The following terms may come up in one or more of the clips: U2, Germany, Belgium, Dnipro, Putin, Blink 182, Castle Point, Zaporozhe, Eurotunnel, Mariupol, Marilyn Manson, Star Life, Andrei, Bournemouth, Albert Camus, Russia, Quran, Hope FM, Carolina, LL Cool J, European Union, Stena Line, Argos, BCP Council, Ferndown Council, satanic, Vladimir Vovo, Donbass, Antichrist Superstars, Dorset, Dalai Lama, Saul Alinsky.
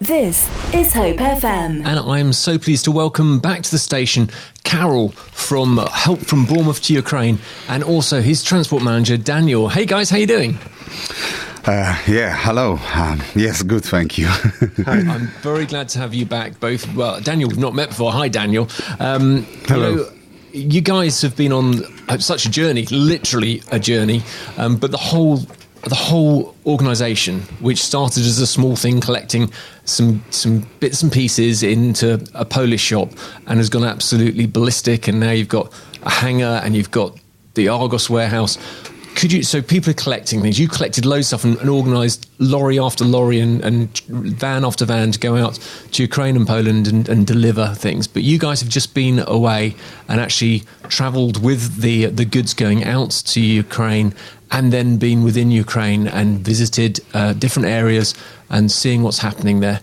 This is Hope FM. And I'm so pleased to welcome back to the station Carol from Help from Bournemouth to Ukraine, and also his transport manager, Daniel. Hey guys, how you doing? Hello. Yes, good, thank you. I'm very glad to have you back, both. Well, Daniel, we've not met before. Hi, Daniel. Hello. You guys have been on such a journey, literally a journey, but the whole organisation, which started as a small thing collecting some bits and pieces into a Polish shop and has gone absolutely ballistic, and now you've got a hangar and you've got the Argos warehouse. So people are collecting things. You collected loads of stuff and organised lorry after lorry and van after van to go out to Ukraine and Poland and deliver things. But you guys have just been away and actually travelled with the goods going out to Ukraine, and then been within Ukraine and visited different areas and seeing what's happening there.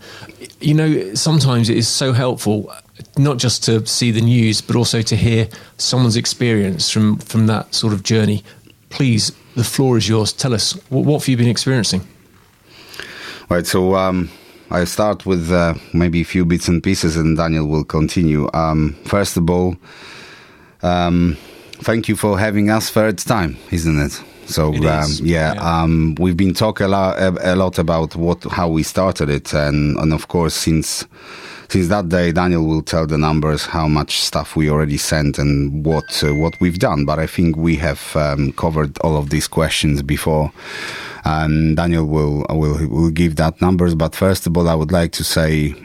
You know, sometimes it is so helpful not just to see the news, but also to hear someone's experience from that sort of journey. Please, the floor is yours. Tell us, what have you been experiencing? Right, so I start with maybe a few bits and pieces, and Daniel will continue. First of all, thank you for having us third time, isn't it? So, we've been talking a lot about how we started it. And of course, since that day, Daniel will tell the numbers, how much stuff we already sent and what we've done. But I think we have covered all of these questions before. Daniel will give that numbers. But first of all, I would like to say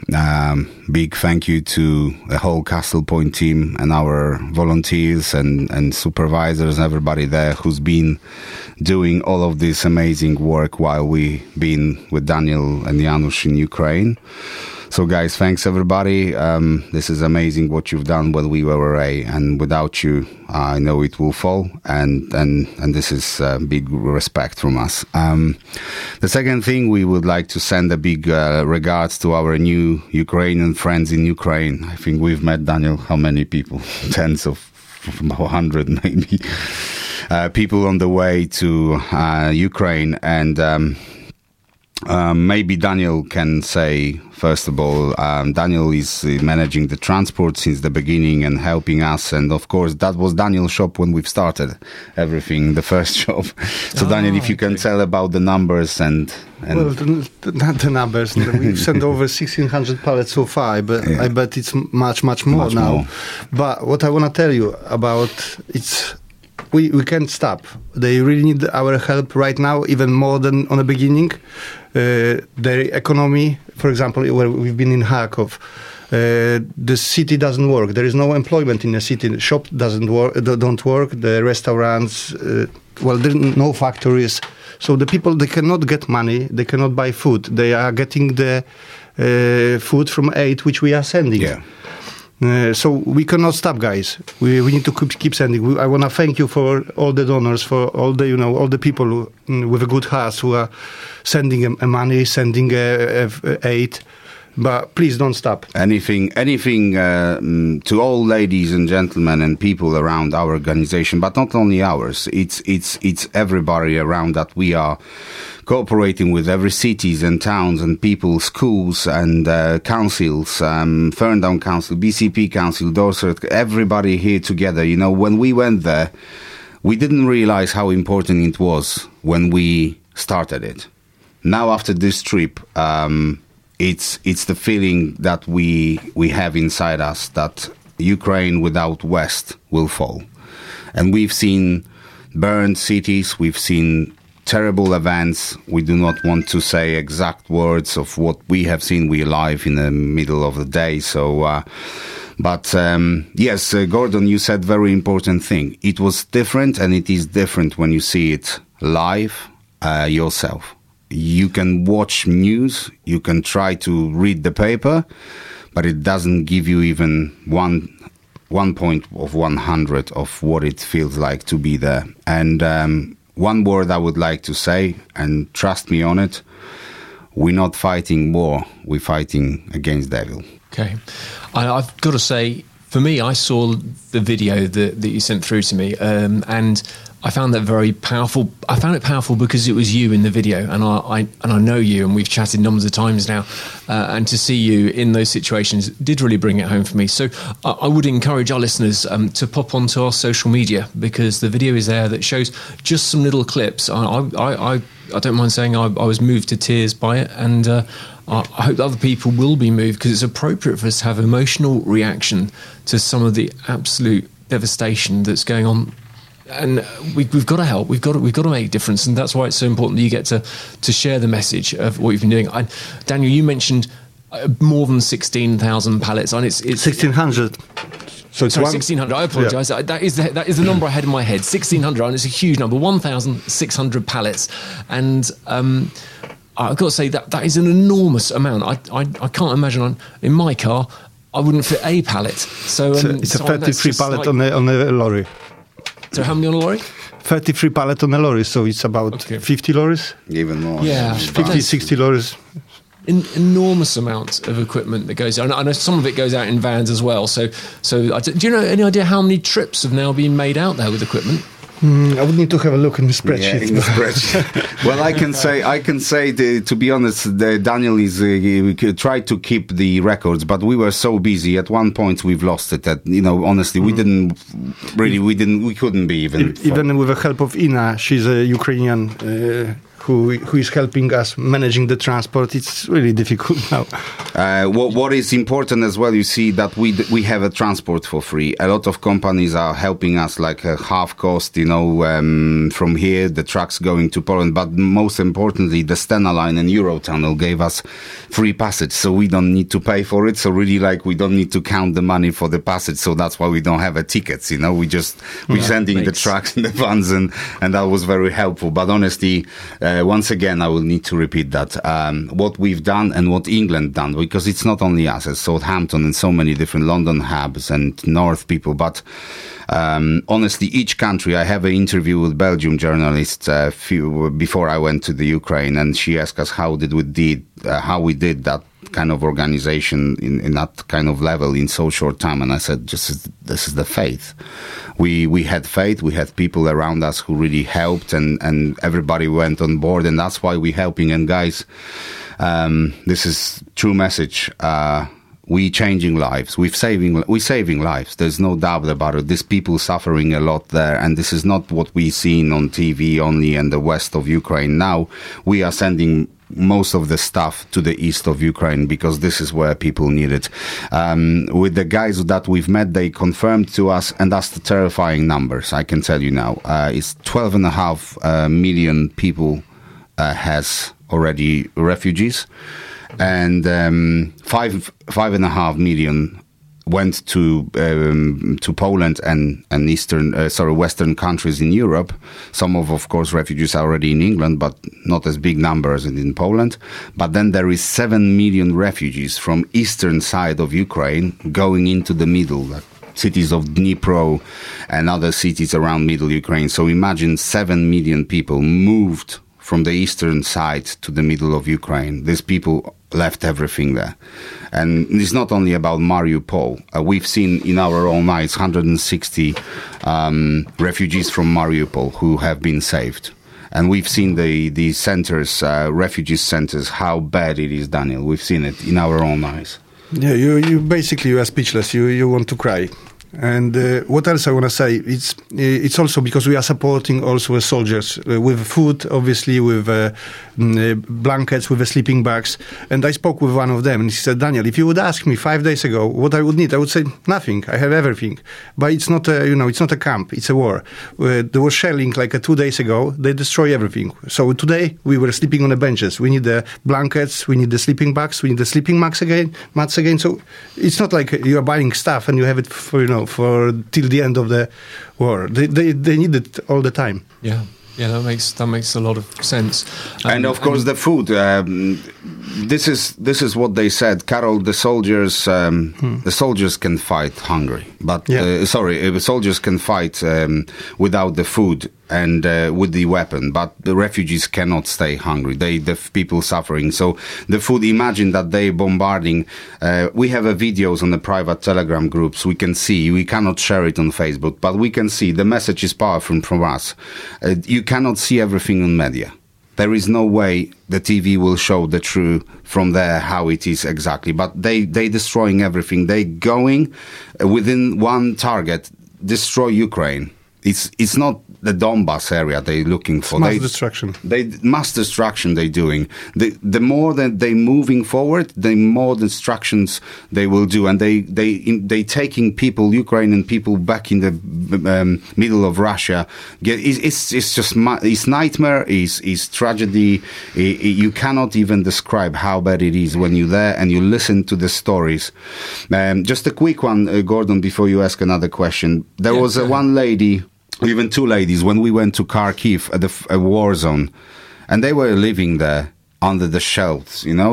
big thank you to the whole Castle Point team and our volunteers and supervisors, everybody there who's been doing all of this amazing work while we've been with Daniel and Janusz in Ukraine. So guys, thanks everybody. This is amazing what you've done when we were away, and without you, I know it will fall. And this is a big respect from us. The second thing, we would like to send a big regards to our new Ukrainian friends in Ukraine. I think we've met, Daniel, how many people? Tens of 100 maybe. People on the way to Ukraine, and maybe Daniel can say, first of all, Daniel is managing the transport since the beginning and helping us. And of course, that was Daniel's shop when we've started everything, the first shop. So Daniel, if you can tell about the numbers and well, not the numbers. We've sent over 1,600 pallets so far, but I bet it's much more now. But what I want to tell you about, it's we can't stop. They really need our help right now, even more than on the beginning. Their economy, for example, where we've been in Kharkiv, the city doesn't work. There is no employment in the city. The shop don't work. The restaurants, there are no factories. So the people, they cannot get money. They cannot buy food. They are getting the food from aid, which we are sending. Yeah. So we cannot stop, guys. We need to keep sending. I want to thank you for all the donors, for all the all the people who, with a good heart, who are sending money, sending aid. But please don't stop. Anything to all ladies and gentlemen and people around our organization, but not only ours. It's everybody around that we are cooperating with, every cities and towns and people, schools and councils, Ferndown Council, BCP Council, Dorset. Everybody here together. You know, when we went there, we didn't realize how important it was when we started it. Now after this trip. It's the feeling that we have inside us that Ukraine without West will fall. And we've seen burned cities, we've seen terrible events. We do not want to say exact words of what we have seen. We're live in the middle of the day. So, yes, Gordon, you said very important thing. It was different, and it is different when you see it live yourself. You can watch news, you can try to read the paper, but it doesn't give you even one point of 100 of what it feels like to be there. And one word I would like to say, and trust me on it, we're not fighting war, we're fighting against devil. Okay. I've got to say, for me, I saw the video that you sent through to me, and I found that very powerful. I found it powerful because it was you in the video, and I know you, and we've chatted numbers of times now, and to see you in those situations did really bring it home for me. So I would encourage our listeners to pop onto our social media, because the video is there that shows just some little clips. I don't mind saying I was moved to tears by it, and I hope other people will be moved, because it's appropriate for us to have emotional reaction to some of the absolute devastation that's going on. And we've got to help. We've got to make a difference, and that's why it's so important that you get to share the message of what you've been doing. Daniel, you mentioned more than 16,000 pallets, and it's 1,600. So it's 1,600. I apologise. Yeah. That is the number I had in my head. 1,600, and it's a huge number. 1,600 pallets, and I've got to say that is an enormous amount. I can't imagine. In my car, I wouldn't fit a pallet. So it's a 33 pallet like, on a lorry. So how many on a lorry? 33 pallet on a lorry, so it's about 50 lorries. Even more. Yeah. 50, 60 lorries. An enormous amount of equipment that goes out. I know some of it goes out in vans as well. So do you know any idea how many trips have now been made out there with equipment? I would need to have a look in the spreadsheet. Yeah, in the spreadsheet. Well, I can say, to be honest, Daniel is tried to keep the records, but we were so busy. At one point, we've lost it. Honestly, we couldn't be even. Even with the help of Ina, she's a Ukrainian. Who is helping us managing the transport? It's really difficult now. What is important as well, you see that we have a transport for free. A lot of companies are helping us, like half cost. From here the trucks going to Poland. But most importantly, the Stena Line and Eurotunnel gave us free passage, so we don't need to pay for it. So really, we don't need to count the money for the passage. So that's why we don't have a tickets. We're sending the trucks and the vans, and that was very helpful. But honestly. Once again, I will need to repeat that what we've done and what England done, because it's not only us, it's Southampton and so many different London hubs and North people. But honestly, each country. I have an interview with Belgium journalist before I went to the Ukraine, and she asked us how we did that kind of organization in that kind of level in so short time. And I said, this is the faith. We had faith. We had people around us who really helped, and everybody went on board, and that's why we're helping. And guys, this is true message. We changing lives. We're saving lives. There's no doubt about it. These people suffering a lot there, and this is not what we seen on TV only in the west of Ukraine. Now we are sending most of the stuff to the east of Ukraine, because this is where people need it. With the guys that we've met, they confirmed to us, and that's the terrifying numbers, I can tell you now. It's 12.5 million people has already refugees, and 5.5 million went to Poland and Western countries in Europe. Some of course, refugees are already in England, but not as big numbers in Poland. But then there is 7 million refugees from eastern side of Ukraine going into the middle, like cities of Dnipro and other cities around middle Ukraine. So imagine 7 million people moved from the eastern side to the middle of Ukraine. These people left everything there. And it's not only about Mariupol. We've seen in our own eyes 160 refugees from Mariupol who have been saved. And we've seen the centers, refugee centers, how bad it is, Daniel. We've seen it in our own eyes. Yeah, you basically you are speechless. You want to cry. And what else I want to say? It's also because we are supporting also soldiers with food, obviously, with blankets, with sleeping bags. And I spoke with one of them, and he said, Daniel, if you would ask me 5 days ago what I would need, I would say nothing. I have everything. But it's not a camp. It's a war. There was shelling 2 days ago. They destroy everything. So today we were sleeping on the benches. We need the blankets. We need the sleeping bags. We need the sleeping mats again. So it's not like you are buying stuff and you have it for for till the end of the war. They need it all the time. Yeah, that makes a lot of sense. And of course, the food. This is what they said, Carol. The soldiers can fight hungry, but the soldiers can fight without the food and with the weapon, but the refugees cannot stay hungry. The people suffering. So the food, imagine that they bombarding. We have videos on the private Telegram groups. We can see, we cannot share it on Facebook, but we can see the message is powerful from us. You cannot see everything on media. There is no way the TV will show the truth from there, how it is exactly. But they destroying everything. They going within one target, destroy Ukraine. It's not the Donbass area they're looking for. It's mass destruction. They're doing. The more that they moving forward, the more destructions they will do. And they taking people, Ukrainian people, back in the middle of Russia. It's just it's nightmare. It's tragedy. You cannot even describe how bad it is when you're there and you listen to the stories. Just a quick one, Gordon, before you ask another question. There was one lady. Even two ladies, when we went to Kharkiv, a war zone, and they were living there under the shells, you know,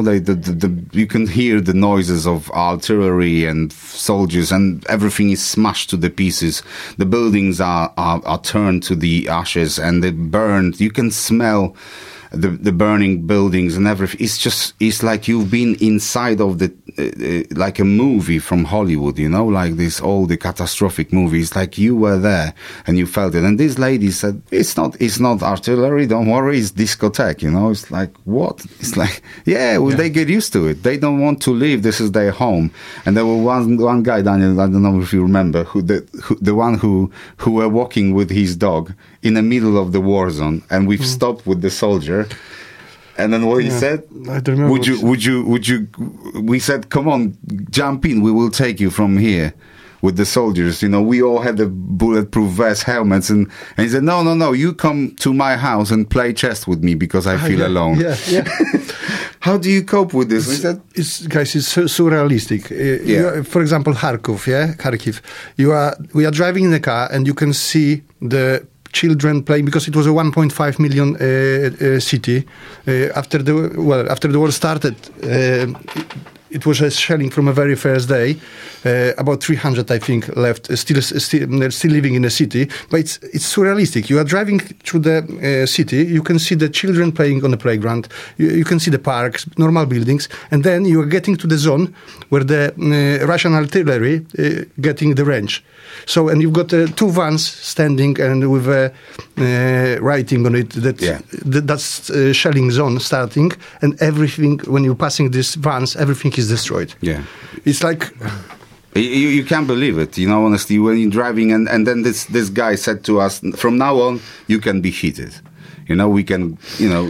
you can hear the noises of artillery and soldiers, and everything is smashed to the pieces. The buildings are turned to the ashes and they burned. You can smell the burning buildings and everything. It's like you've been inside of the like a movie from Hollywood, you know, like this, all the catastrophic movies, like you were there and you felt it. And this lady said, it's not artillery, don't worry, it's discotheque, you know. It's like, what? It's like, they get used to it. They don't want to leave. This is their home. And there was one guy, Daniel, I don't know if you remember, who were walking with his dog in the middle of the war zone, and we've stopped with the soldier. And then what he said, I don't know. We said, come on, jump in, we will take you from here with the soldiers. You know, we all had the bulletproof vest, helmets, and he said, no, you come to my house and play chess with me because I feel alone. Yeah, yeah. How do you cope with this? It's surrealistic. For example, Kharkiv. We are driving in a car and you can see the children playing, because it was a 1.5 million city. After the war started, it was a shelling from a very first day. About 300, I think, left, still living in the city. But it's surrealistic. You are driving through the city. You can see the children playing on the playground. You can see the parks, normal buildings. And then you are getting to the zone where the Russian artillery getting the range. So, and you've got two vans standing and with writing on it that's shelling zone starting. And everything, when you're passing these vans, everything is destroyed. Yeah, it's like you can't believe it, you know, honestly, when you're driving. And then this guy said to us, from now on you can be heated, you know, we can, you know,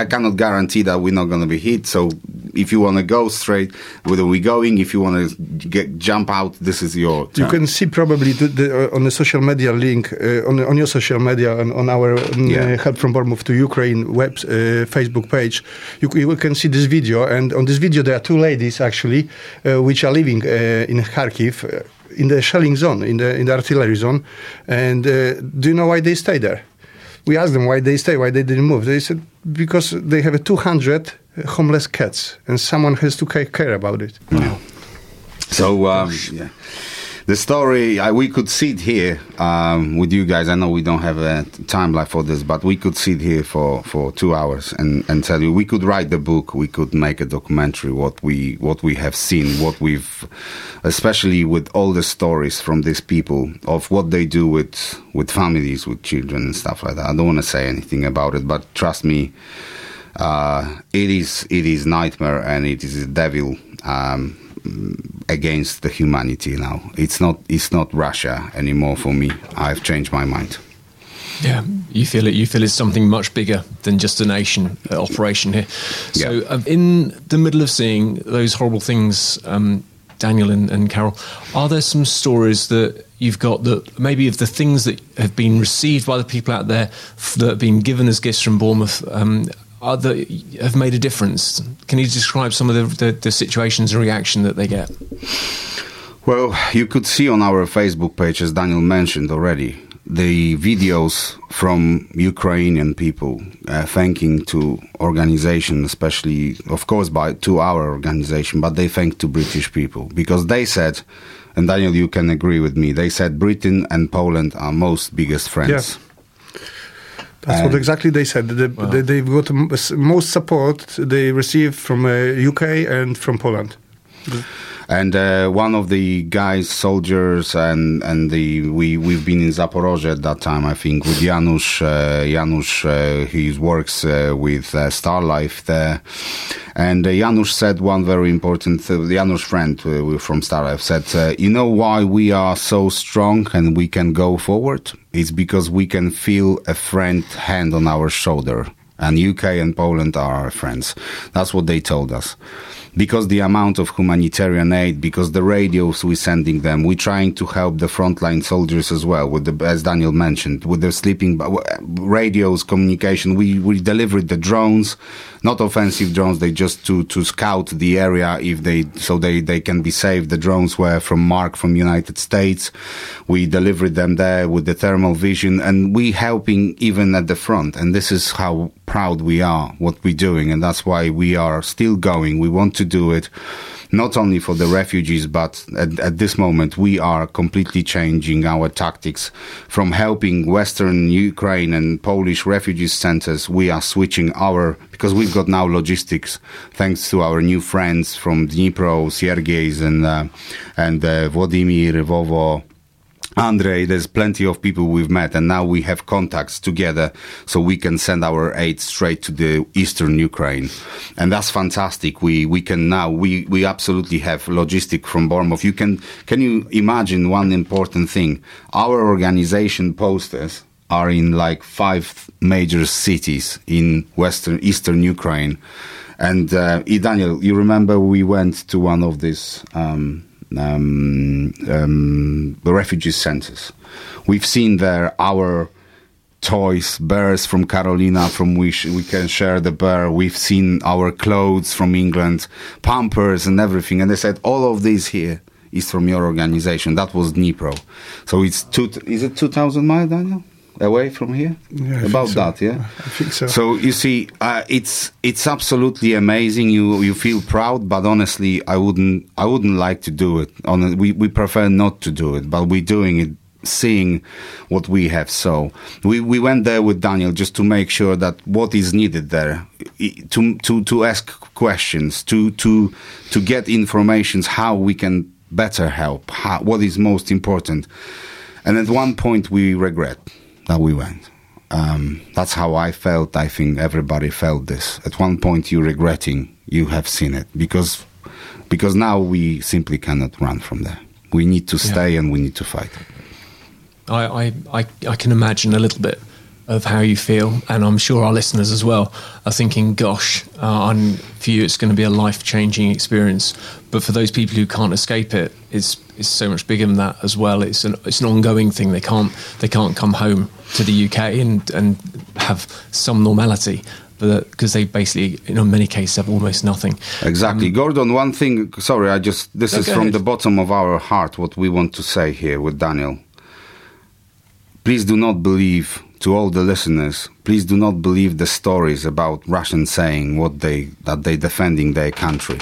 I cannot guarantee that we're not going to be hit, so if you want to go straight, whether we're going, if you want to jump out, this is your turn. You can see probably on the social media link, on your social media, on our Help from Bournemouth to Ukraine Facebook page, you can see this video, and on this video there are two ladies, actually, which are living in Kharkiv, in the shelling zone, in the artillery zone, and do you know why they stay there? We asked them why they didn't move. They said, because they have 200 homeless cats, and someone has to care about it. Wow. So, the story, we could sit here with you guys. I know we don't have a time left for this, but we could sit here for 2 hours and tell you. We could write the book. We could make a documentary, what we have seen, especially with all the stories from these people, of what they do with families, with children and stuff like that. I don't want to say anything about it, but trust me, it is nightmare and it is the devil. Against the humanity now. It's not Russia anymore for me. I've changed my mind. Yeah, you feel it. You feel it's something much bigger than just a nation operation here. So in the middle of seeing those horrible things, Daniel and Carol, are there some stories that you've got that maybe of the things that have been received by the people out there that have been given as gifts from Bournemouth, have made a difference? Can you describe some of the situations and reaction that they get? Well, you could see on our Facebook page, as Daniel mentioned already, the videos from Ukrainian people thanking to organization, especially, of course, to our organization, but they thank to British people because they said, and Daniel, you can agree with me, they said Britain and Poland are most biggest friends. Yes. That's what exactly they said. They've got most support they received from UK and from Poland. And one of the guys, soldiers, we've been in Zaporozhe at that time, I think, with Janusz. Janusz, he works with Star Life there. And Janusz said one very important thing. Janusz' friend from Star Life said, you know why we are so strong and we can go forward? It's because we can feel a friend hand on our shoulder. And UK and Poland are our friends. That's what they told us. Because the amount of humanitarian aid, because the radios we're sending them, we're trying to help the frontline soldiers as well, with the, as Daniel mentioned, with their sleeping radios, communication. We delivered the drones, not offensive drones, they just to scout the area so they can be safe. The drones were from Mark from United States. We delivered them there with the thermal vision, and we helping even at the front. And this is how proud we are what we're doing, and that's why we are still going. We want to do it not only for the refugees, but at this moment we are completely changing our tactics from helping Western Ukraine and Polish refugee centers. We are switching because we've got now logistics thanks to our new friends from Dnipro, Sergei's and Vladimir Vovo, Andrei. There's plenty of people we've met, and now we have contacts together so we can send our aid straight to the eastern Ukraine. And that's fantastic. We can now, we absolutely have logistic from Bournemouth. Can you imagine one important thing? Our organization posters are in like 5 major cities in eastern Ukraine. And Daniel, you remember we went to one of these the refugee centers. We've seen there our toys, bears from Carolina, from which we can share the bear. We've seen our clothes from England, Pampers and everything. And they said, all of this here is from your organization. That was Dnipro. So it's is it 2,000 miles, Daniel? Away from here? Yeah, about so. That, yeah? I think so. So, you see, it's absolutely amazing. You feel proud, but honestly, I wouldn't like to do it. We prefer not to do it, but we're doing it, seeing what we have. So we went there with Daniel just to make sure that what is needed there, to ask questions, to get informations, how we can better help, what is most important. And at one point, we regret that we went. That's how I felt. I think everybody felt this. At one point, you're regretting you have seen it because now we simply cannot run from there. We need to stay and we need to fight. I can imagine a little bit of how you feel, and I'm sure our listeners as well are thinking, gosh, for you it's going to be a life-changing experience. But for those people who can't escape it, it's so much bigger than that as well. It's an ongoing thing. They can't come home to the UK and have some normality, because they basically, in many cases, have almost nothing. Exactly. Gordon, one thing, sorry, this is from the bottom of our heart what we want to say here with Daniel. Please do not believe, to all the listeners, please do not believe the stories about Russians saying that they're defending their country.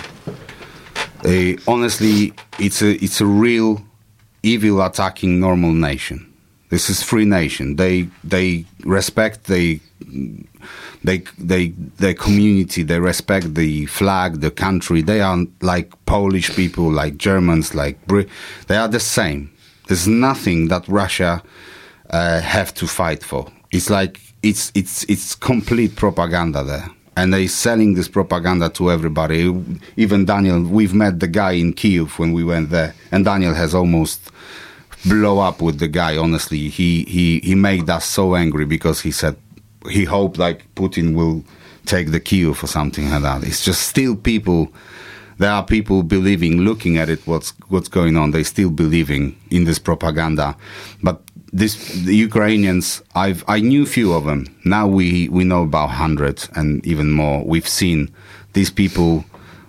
Honestly, it's a real evil attacking normal nation. This is free nation. They respect their community. They respect the flag, the country. They are like Polish people, like Germans, like they are the same. There's nothing that Russia have to fight for. It's like it's complete propaganda there, and they're selling this propaganda to everybody. Even Daniel, we've met the guy in Kyiv when we went there, and Daniel has almost blow up with the guy. Honestly, he made us so angry because he said he hoped like Putin will take the Kyiv or something like that. It's just still people. There are people believing, looking at it, what's going on. They're still believing in this propaganda, but. The Ukrainians, I knew few of them. Now we know about 100 and even more. We've seen these people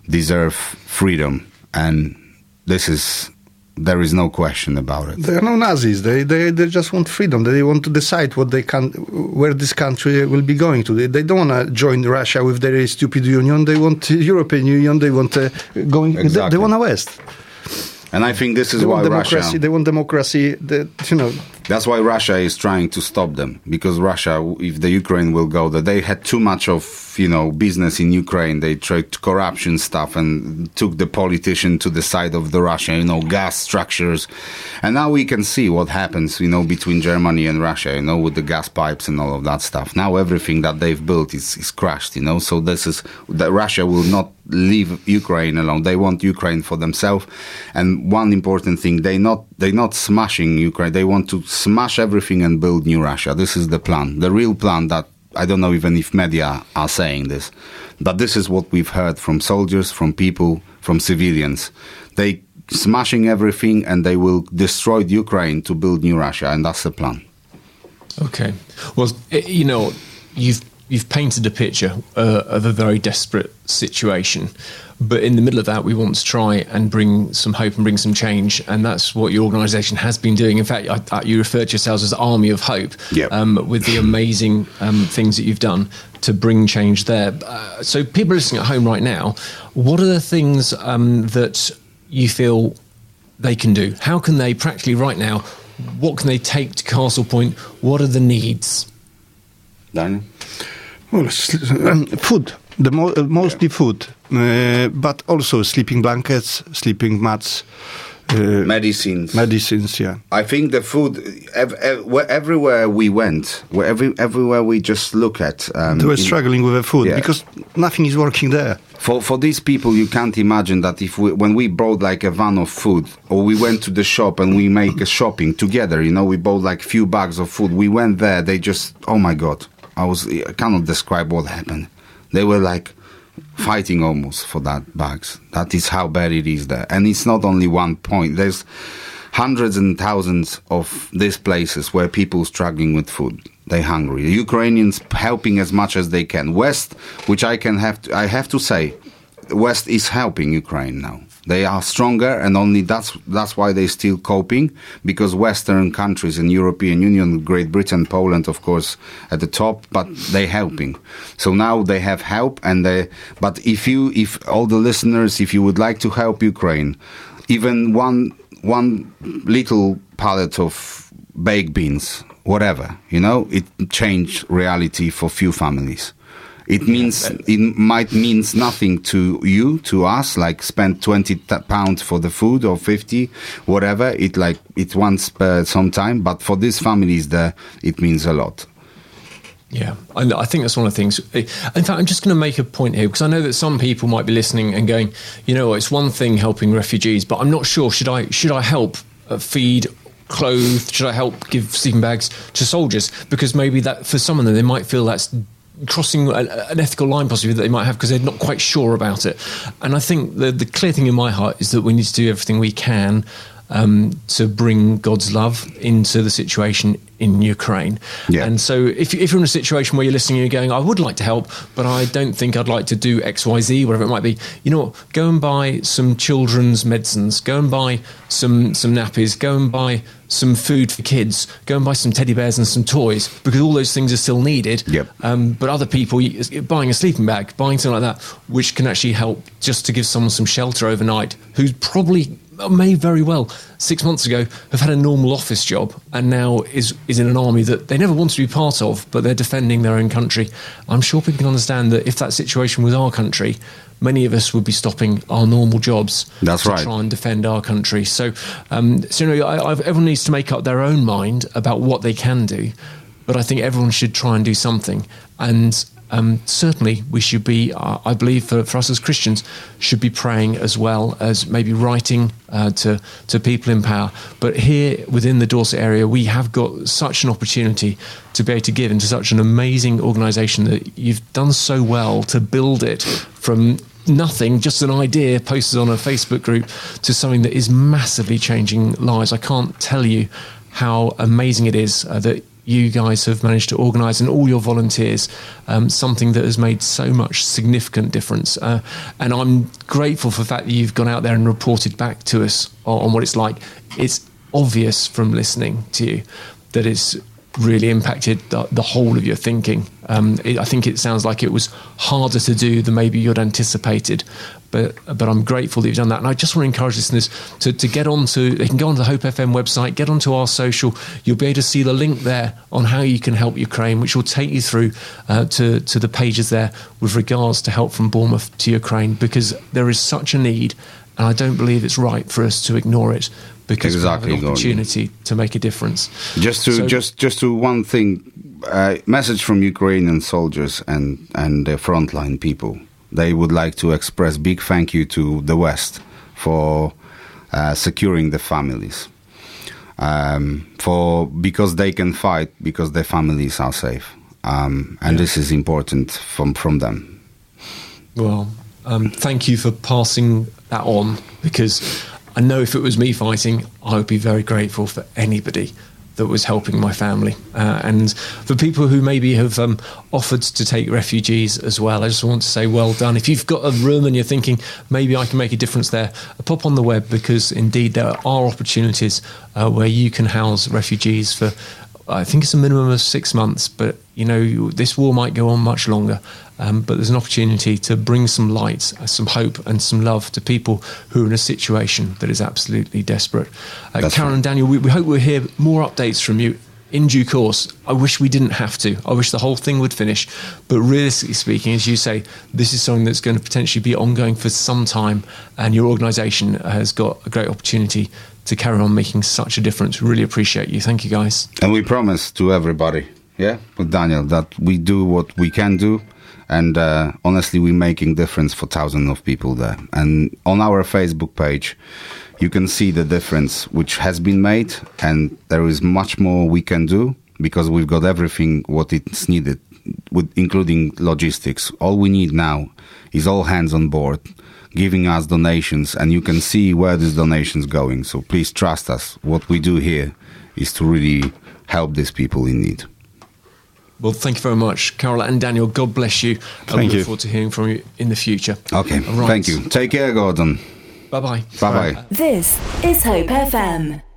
deserve freedom, and this is There is no question about it. They are no Nazis. They just want freedom. They want to decide what they can, where this country will be going to. They don't want to join Russia with their stupid union. They want European Union. They want going. Exactly. They want a West. And I think this is they why Russia. They want democracy. That's why Russia is trying to stop them, because Russia, if the Ukraine will go, that they had too much of business in Ukraine. They tried corruption stuff and took the politician to the side of the Russia. Gas structures, and now we can see what happens. Between Germany and Russia. With the gas pipes and all of that stuff. Now everything that they've built is crashed. So this is that Russia will not leave Ukraine alone. They want Ukraine for themselves. And one important thing, they're not smashing Ukraine. They want to smash everything and build new Russia. This is the plan, the real plan that I don't know even if media are saying this. But this is what we've heard from soldiers, from people, from civilians. They smashing everything and they will destroy Ukraine to build new Russia. And that's the plan. Okay. Well, you've painted a picture of a very desperate situation, but in the middle of that, we want to try and bring some hope and bring some change, and that's what your organisation has been doing. In fact, you refer to yourselves as the Army of Hope, yep. With the amazing things that you've done to bring change there. So people listening at home right now, what are the things that you feel they can do? How can they practically right now, what can they take to Castle Point? What are the needs? Daniel? Well, food, mostly food, but also sleeping blankets, sleeping mats. Medicines, yeah. I think the food, everywhere we went, everywhere we just look at... they were struggling with the food, yeah. Because nothing is working there. For these people, you can't imagine that when we brought like a van of food, or we went to the shop and we make a shopping together, we bought like few bags of food. We went there, they just, oh my God. I cannot describe what happened. They were like fighting almost for that bags. That is how bad it is there. And it's not only one point. There's hundreds and thousands of these places where people struggling with food. They're hungry. The Ukrainians helping as much as they can. West, which I have to say, West is helping Ukraine now. They are stronger, and only that's why they're still coping, because Western countries in European Union, Great Britain, Poland, of course, at the top, but they're helping. So now they have help, but if all the listeners, if you would like to help Ukraine, even one little pallet of baked beans, whatever, it changed reality for few families. It might mean nothing to you, to us, like spend £20 for the food or 50, whatever. It once per some time, but for these families there, it means a lot. Yeah, I think that's one of the things. In fact, I'm just going to make a point here, because I know that some people might be listening and going, it's one thing helping refugees, but I'm not sure, should I help feed clothes? Should I help give sleeping bags to soldiers? Because maybe that for some of them, they might feel that's crossing an ethical line possibly that they might have, because they're not quite sure about it. And I think the clear thing in my heart is that we need to do everything we can to bring God's love into the situation in Ukraine. Yeah. And so if you're in a situation where you're listening and you're going, I would like to help, but I don't think I'd like to do X, Y, Z, whatever it might be, go and buy some children's medicines, go and buy some nappies, go and buy some food for kids, go and buy some teddy bears and some toys, because all those things are still needed. Yep. But other people, buying a sleeping bag, buying something like that, which can actually help just to give someone some shelter overnight, who's probably... may very well 6 months ago have had a normal office job and now is in an army that they never want to be part of, but they're defending their own country. I'm sure people can understand that if that situation was our country, many of us would be stopping our normal jobs to try and defend our country. So everyone needs to make up their own mind about what they can do, but I think everyone should try and do something. And certainly we should be, I believe for us as Christians, should be praying as well as maybe writing to people in power. But here within the Dorset area, we have got such an opportunity to be able to give into such an amazing organisation that you've done so well to build it from nothing, just an idea posted on a Facebook group, to something that is massively changing lives. I can't tell you how amazing it is that you guys have managed to organise, and all your volunteers, something that has made so much significant difference. And I'm grateful for the fact that you've gone out there and reported back to us on what it's like. It's obvious from listening to you that it's really impacted the whole of your thinking. I think it sounds like it was harder to do than maybe you'd anticipated, but I'm grateful that you've done that. And I just want to encourage listeners to get onto, they can go onto the Hope FM website, get onto our social. You'll be able to see the link there on how you can help Ukraine, which will take you through to the pages there with regards to help from Bournemouth to Ukraine, because there is such a need, and I don't believe it's right for us to ignore it. Because we have an opportunity to make a difference. Just to one thing, message from Ukrainian soldiers and the frontline people. They would like to express big thank you to the West for securing the families, because they can fight because their families are safe, and this is important from them. Well, thank you for passing that on, because I know if it was me fighting, I would be very grateful for anybody that was helping my family. And for people who maybe have offered to take refugees as well, I just want to say well done. If you've got a room and you're thinking, maybe I can make a difference there, pop on the web, because indeed there are opportunities where you can house refugees for, I think it's a minimum of 6 months, but you know, this war might go on much longer. But there's an opportunity to bring some light, some hope and some love to people who are in a situation that is absolutely desperate. Karen and Daniel, we hope we'll hear more updates from you in due course. I wish we didn't have to. I wish the whole thing would finish. But realistically speaking, as you say, this is something that's going to potentially be ongoing for some time, and your organisation has got a great opportunity to carry on making such a difference. We really appreciate you. Thank you, guys. And we promise to everybody, with Daniel, that we do what we can do. And honestly, we're making difference for thousands of people there. And on our Facebook page, you can see the difference which has been made. And there is much more we can do, because we've got everything what is needed, including logistics. All we need now is all hands on board, giving us donations. And you can see where these donations going. So please trust us. What we do here is to really help these people in need. Well, thank you very much, Carol and Daniel. God bless you. We look forward to hearing from you in the future. Okay, right. Thank you. Take care, Gordon. Bye-bye. Bye-bye. This is Hope FM.